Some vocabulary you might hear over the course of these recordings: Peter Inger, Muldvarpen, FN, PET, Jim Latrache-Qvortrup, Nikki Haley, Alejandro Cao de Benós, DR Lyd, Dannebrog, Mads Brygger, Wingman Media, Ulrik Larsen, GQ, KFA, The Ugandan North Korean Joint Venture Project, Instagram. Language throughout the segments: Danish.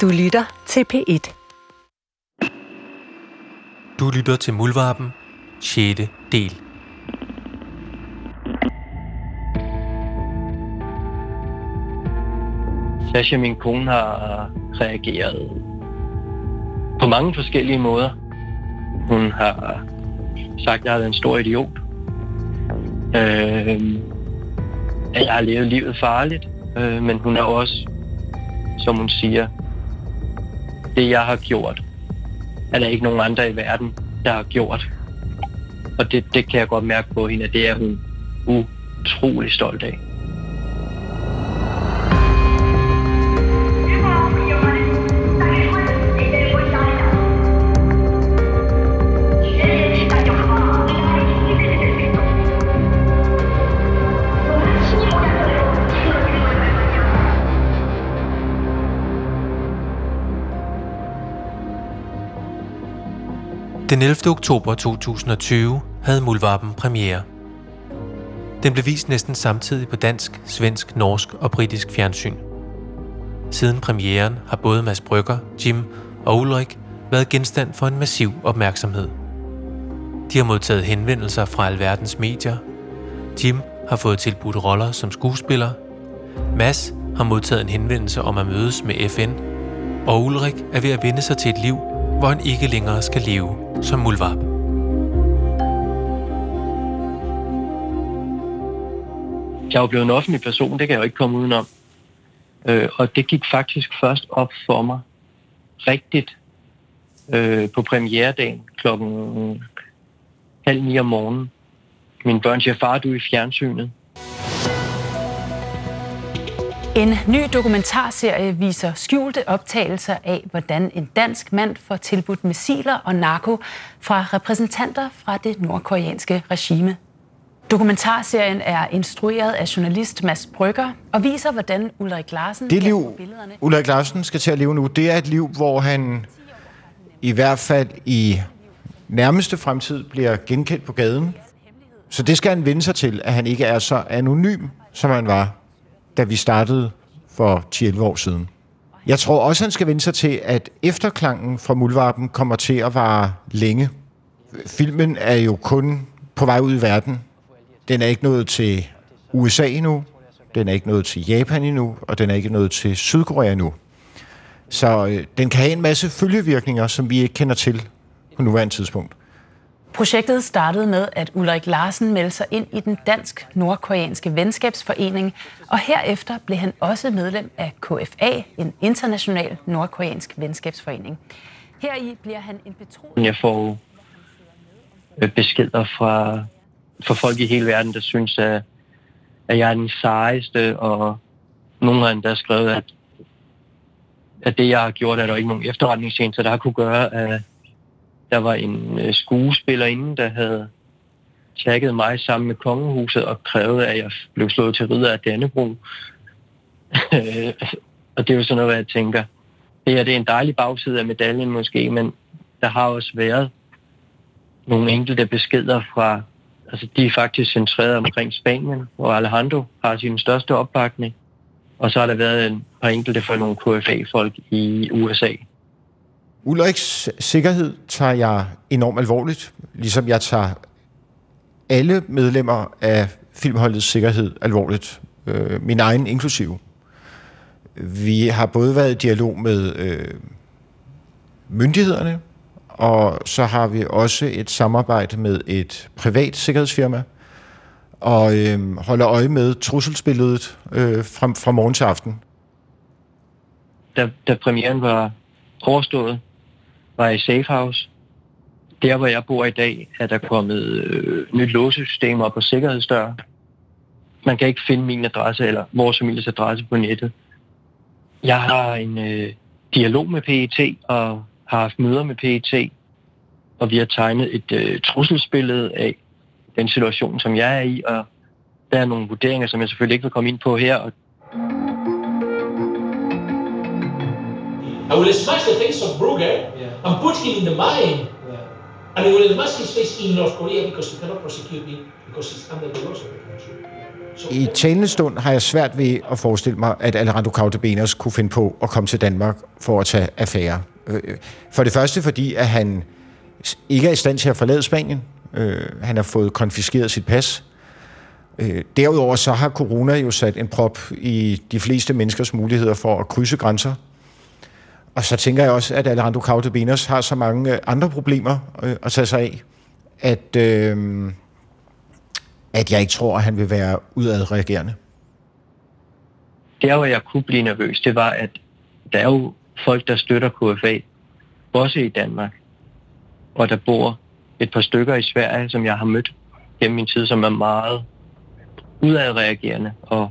Du lytter til P1. Du lytter til Muldvarpen, 6. del. Sasha, min kone, har reageret på mange forskellige måder. Hun har sagt, at jeg har været en stor idiot. At jeg har levet livet farligt. Men hun er også, som hun siger, det jeg har gjort, er der ikke nogen andre i verden, der har gjort. Og det kan jeg godt mærke på hende, at det er hun utrolig stolt af. Den 11. oktober 2020 havde Muldvarpen premiere. Den blev vist næsten samtidig på dansk, svensk, norsk og britisk fjernsyn. Siden premieren har både Mads Brygger, Jim og Ulrik været genstand for en massiv opmærksomhed. De har modtaget henvendelser fra alverdens medier. Jim har fået tilbudt roller som skuespiller. Mads har modtaget en henvendelse om at mødes med FN. Og Ulrik er ved at vende sig til et liv, hvor han ikke længere skal leve som muldvarp. Jeg er jo blevet en offentlig person, det kan jeg jo ikke komme udenom. Og det gik faktisk først op for mig rigtigt på premieredagen klokken 8:30 om morgenen. Mine børn siger, far, du er i fjernsynet. En ny dokumentarserie viser skjulte optagelser af, hvordan en dansk mand får tilbudt missiler og narko fra repræsentanter fra det nordkoreanske regime. Dokumentarserien er instrueret af journalist Mads Brygger og viser, hvordan Ulrik Larsen... Det liv, Ulrik Larsen skal til at leve nu, det er et liv, hvor han i hvert fald i nærmeste fremtid bliver genkendt på gaden. Så det skal han vende sig til, at han ikke er så anonym, som han var, da vi startede for 10-11 år siden. Jeg tror også, han skal vende sig til, at efterklangen fra Muldvarpen kommer til at vare længe. Filmen er jo kun på vej ud i verden. Den er ikke nået til USA endnu, den er ikke nået til Japan endnu, og den er ikke nået til Sydkorea endnu. Så den kan have en masse følgevirkninger, som vi ikke kender til på nuværende tidspunkt. Projektet startede med, at Ulrik Larsen meldte sig ind i den dansk-nordkoreanske venskabsforening, og herefter blev han også medlem af KFA, en international nordkoreansk venskabsforening. Heri bliver han en betroet... Jeg får beskeder fra folk i hele verden, der synes, at jeg er den sejeste, og nogle af dem, der har skrevet, at det, jeg har gjort, er der ikke nogen efterretningstjenester, der har kunne gøre... Der var en skuespillerinde, der havde tagget mig sammen med kongehuset og krævede, at jeg blev slået til ridder af Dannebrog. Og det er jo sådan noget, hvad jeg tænker. Det her, det er en dejlig bagside af medaljen måske, men der har også været nogle enkelte beskeder fra... Altså, de er faktisk centreret omkring Spanien, hvor Alejandro har sin største opbakning. Og så har der været en par enkelte fra nogle KFA-folk i USA. Ulriks sikkerhed tager jeg enormt alvorligt, ligesom jeg tager alle medlemmer af filmholdets sikkerhed alvorligt, min egen inklusive. Vi har både været i dialog med myndighederne, og så har vi også et samarbejde med et privat sikkerhedsfirma, og holder øje med trusselsbilledet fra morgen til aften. Da premieren var overstået, var i Safe House. Der, hvor jeg bor i dag, er der kommet nyt låsesystem op på sikkerhedsdør. Man kan ikke finde min adresse eller vores families adresse på nettet. Jeg har en dialog med PET og har haft møder med PET, og vi har tegnet et trusselsbillede af den situation, som jeg er i, og der er nogle vurderinger, som jeg selvfølgelig ikke vil komme ind på her. I will smash the face of Brugger and put him in the mine. And he will advance his case in North Korea because he cannot prosecute me because he's under the laws of the country. I talende stund har jeg svært ved at forestille mig, at Alejandro Cao de Benós kunne finde på at komme til Danmark for at tage affære. For det første, fordi at han ikke er i stand til at forlade Spanien. Han har fået konfiskeret sit pas. Derudover så har corona jo sat en prop i de fleste menneskers muligheder for at krydse grænser. Og så tænker jeg også, at Alejandro Cao de Benós har så mange andre problemer at tage sig af, at jeg ikke tror, at han vil være udadreagerende. Der, hvor jeg kunne blive nervøs, det var, at der er jo folk, der støtter KFA, også i Danmark, og der bor et par stykker i Sverige, som jeg har mødt gennem min tid, som er meget udadreagerende, og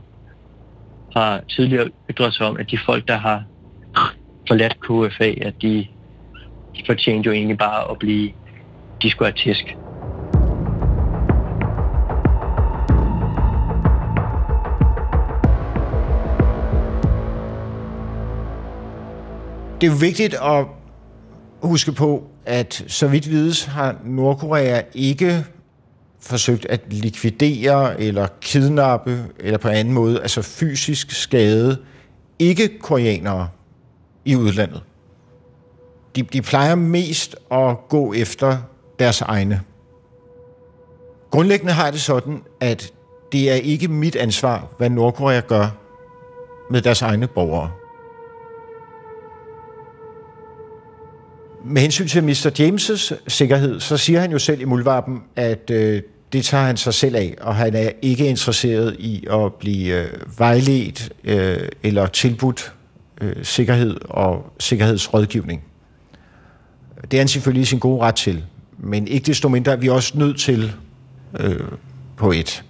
har tidligere ytret sig om, at de folk, der har forladt KFA, at de fortjente jo egentlig bare at blive, de skulle have tæsk. Det er jo vigtigt at huske på, at så vidt vides har Nordkorea ikke forsøgt at likvidere eller kidnappe eller på anden måde, altså fysisk skade ikke-koreanere i udlandet. De plejer mest at gå efter deres egne. Grundlæggende har det sådan, at det er ikke mit ansvar, hvad Nordkorea gør med deres egne borgere. Med hensyn til Mr. James' sikkerhed, så siger han jo selv i Muldvarpen, at det tager han sig selv af, og han er ikke interesseret i at blive vejledt eller tilbudt sikkerhed og sikkerhedsrådgivning. Det er han selvfølgelig sin gode ret til, men ikke desto mindre er vi også nødt til på et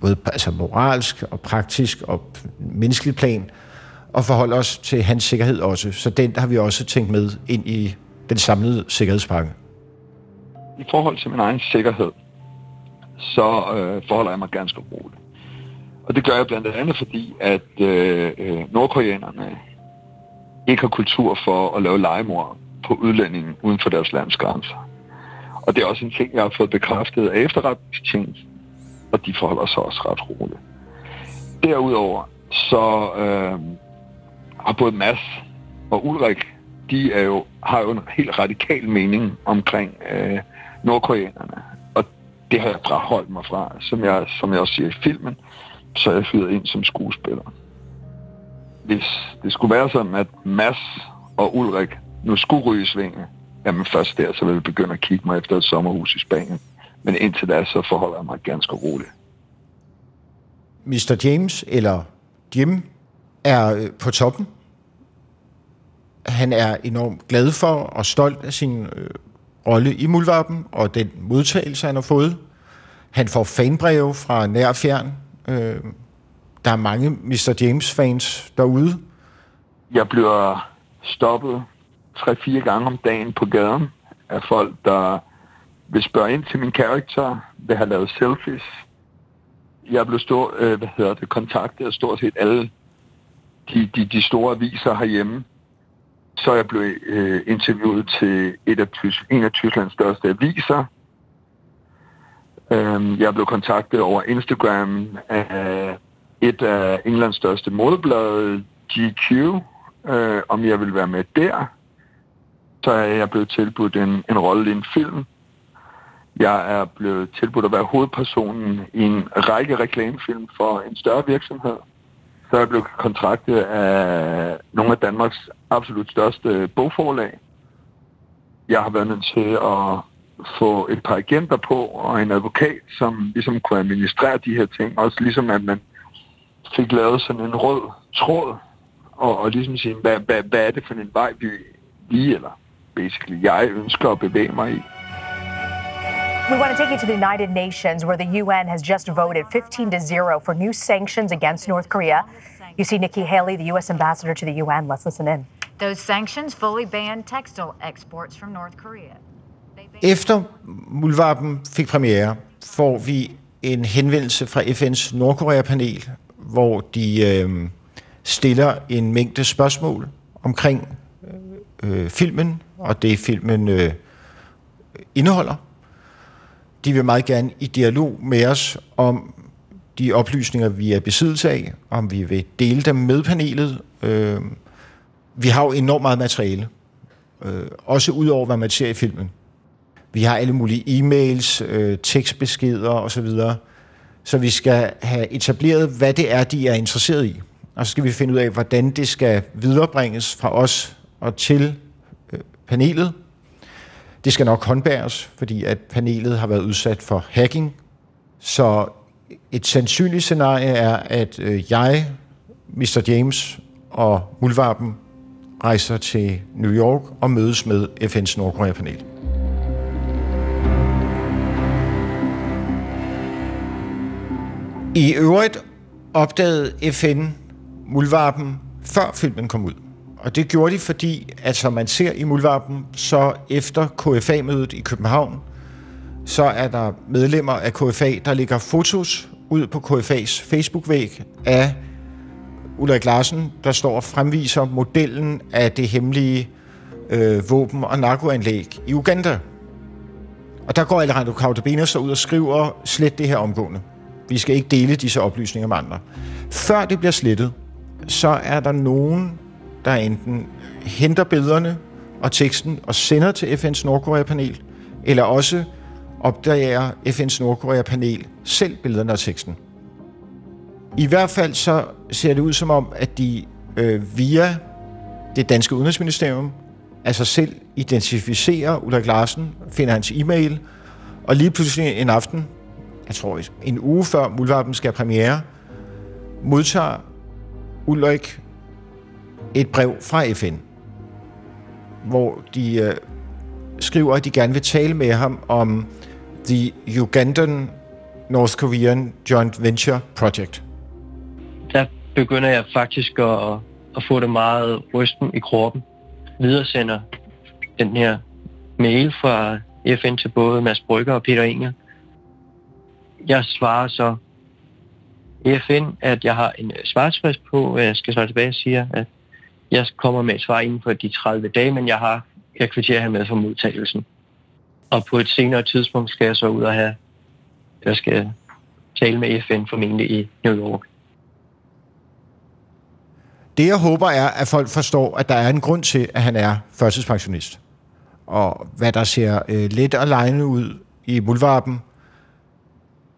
både altså moralsk og praktisk og menneskeligt plan og forholde os til hans sikkerhed også. Så den har vi også tænkt med ind i den samlede sikkerhedspakke. I forhold til min egen sikkerhed, så forholder jeg mig ganske roligt. Og det gør jeg blandt andet fordi, at nordkoreanerne ikke har kultur for at lave legemord på udlændingen uden for deres lands grænser. Og det er også en ting, jeg har fået bekræftet af efterretningstjenesten, og de forholder sig også ret roligt. Derudover så har både Mads og Ulrik, de er jo, har jo en helt radikal mening omkring nordkoreanerne. Og det har jeg bare holdt mig fra, som jeg også siger i filmen, så jeg fyder ind som skuespiller. Hvis det skulle være sådan, at Mads og Ulrik nu skulle ryge i svinget, jamen først der, så vil jeg begynde at kigge mig efter et sommerhus i Spanien. Men indtil da, så forholder jeg mig ganske roligt. Mr. James, eller Jim, er på toppen. Han er enormt glad for og stolt af sin rolle i Muldvarpen og den modtagelse, han har fået. Han får fanbreve fra nær og fjern. Der er mange Mr. James-fans derude. Jeg bliver stoppet 3-4 gange om dagen på gaden af folk, der vil spørge ind til min karakter, vil have lavet selfies. Jeg blev kontaktet af stort set alle de store aviser herhjemme. Så jeg blev interviewet til en af Tysklands største aviser. Jeg blev kontaktet over Instagram af et af Englands største modeblad, GQ, om jeg ville være med der. Så er jeg blevet tilbudt en rolle i en film. Jeg er blevet tilbudt at være hovedpersonen i en række reklamefilm for en større virksomhed. Så er jeg blevet kontraktet af nogle af Danmarks absolut største bogforlag. Jeg har været nødt til at få et par agenter på og en advokat, som ligesom kunne administrere de her ting. Også ligesom at man fik lavet sådan en rød tråd og ligesom sige, hvad er det for en vej, jeg ønsker at bevæge mig i. We want to take you to the United Nations, where the UN has just voted 15-0 for new sanctions against North Korea. You see Nikki Haley, the U.S. ambassador to the UN. Let's listen in. Those sanctions fully ban textile exports from North Korea. Efter Muldvarpen fik premiere, får vi en henvendelse fra FN's Nordkorea-panel, hvor de stiller en mængde spørgsmål omkring filmen, og det filmen indeholder. De vil meget gerne i dialog med os om de oplysninger, vi er besiddelse af, om vi vil dele dem med panelet. Vi har jo enormt meget materiale, også ud over, hvad man ser i filmen. Vi har alle mulige e-mails, tekstbeskeder osv., så vi skal have etableret, hvad det er, de er interesseret i. Og så skal vi finde ud af, hvordan det skal viderebringes fra os og til panelet. Det skal nok håndbæres, fordi at panelet har været udsat for hacking. Så et sandsynligt scenarie er, at jeg, Mr. James og Muldvarpen rejser til New York og mødes med FN's Nordkorea-panel. I øvrigt opdagede FN Muldvarpen før filmen kom ud. Og det gjorde de, fordi at som man ser i Muldvarpen, så efter KFA-mødet i København, så er der medlemmer af KFA, der lægger fotos ud på KFA's Facebook-væg af Ulrik Larsen, der står og fremviser modellen af det hemmelige våben- og narkoanlæg i Uganda. Og der går Alejandro Cao de Benós så ud og skriver, slet det her omgående. Vi skal ikke dele disse oplysninger med andre. Før det bliver slettet, så er der nogen, der enten henter billederne og teksten og sender til FN's Nordkorea-panel, eller også opdager FN's Nordkorea-panel selv billederne og teksten. I hvert fald så ser det ud som om, at de via det danske udenrigsministerium altså selv identificerer Ulrik Larsen, finder hans e-mail, og lige pludselig en aften, jeg tror en uge før Muldvarpen skal premiere, modtager Ulrik et brev fra FN, hvor de skriver, at de gerne vil tale med ham om The Ugandan North Korean Joint Venture Project. Der begynder jeg faktisk at få det meget rysten i kroppen. Videresender den her mail fra FN til både Mads Brygger og Peter Inger. Jeg svarer så FN, at jeg har en svarsfrist på. Jeg skal svare tilbage og siger, at jeg kommer med et svar inden for de 30 dage, men jeg kvitterer her med for modtagelsen. Og på et senere tidspunkt skal jeg så ud og have, jeg skal tale med FN formentlig i New York. Det jeg håber er, at folk forstår, at der er en grund til, at han er førtidspensionist. Og hvad der ser lidt alene ud i Muldvarpen,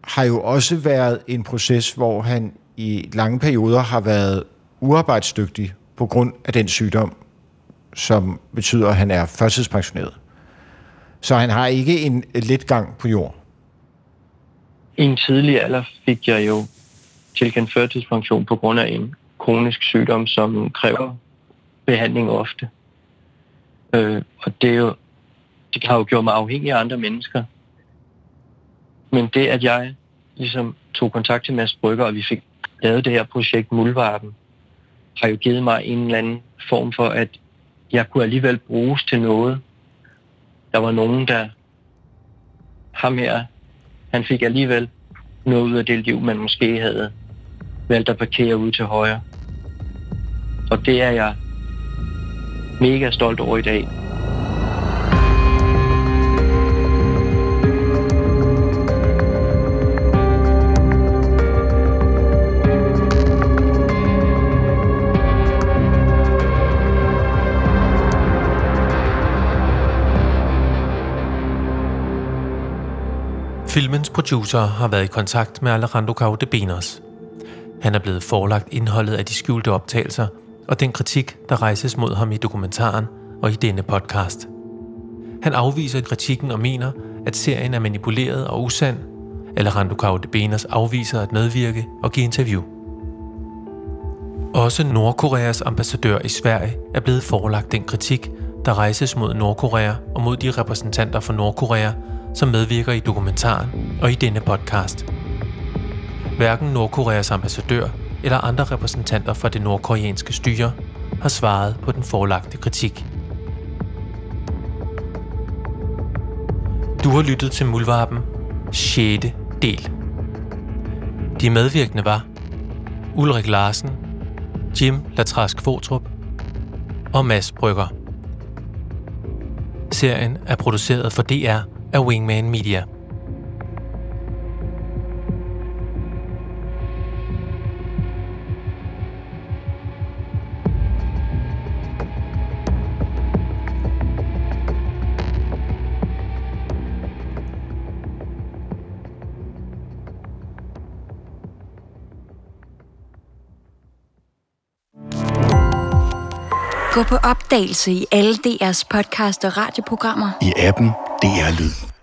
har jo også været en proces, hvor han i lange perioder har været uarbejdsdygtig på grund af den sygdom, som betyder, at han er førtidspensioneret. Så han har ikke en letgang på jord. I en tidlig alder fik jeg jo tilkendt førtidspension på grund af en kronisk sygdom, som kræver behandling ofte. Og det har jo gjort mig afhængig af andre mennesker. Men det, at jeg ligesom tog kontakt til Mads Brygger, og vi fik lavet det her projekt Muldvarpen, har jo givet mig en eller anden form for, at jeg kunne alligevel bruges til noget. Der var nogen, ham her, han fik alligevel noget ud af det liv, man måske havde valgt at parkere ude til højre. Og det er jeg mega stolt over i dag. Filmens producer har været i kontakt med Alejandro Cao de Benós. Han er blevet forelagt indholdet af de skjulte optagelser og den kritik, der rejses mod ham i dokumentaren og i denne podcast. Han afviser kritikken og mener, at serien er manipuleret og usand. Alejandro Cao de Benós afviser at medvirke og give interview. Også Nordkoreas ambassadør i Sverige er blevet forelagt den kritik, der rejses mod Nordkorea og mod de repræsentanter for Nordkorea, som medvirker i dokumentaren og i denne podcast. Hverken Nordkoreas ambassadør eller andre repræsentanter fra det nordkoreanske styre har svaret på den forelagte kritik. Du har lyttet til Muldvarpen 6. del. De medvirkende var Ulrik Larsen, Jim Latrache-Qvortrup og Mads Brygger. Serien er produceret for DR af Wingman Media. Gå på opdagelse i alle DR's podcast og radioprogrammer. I appen DR Lyd.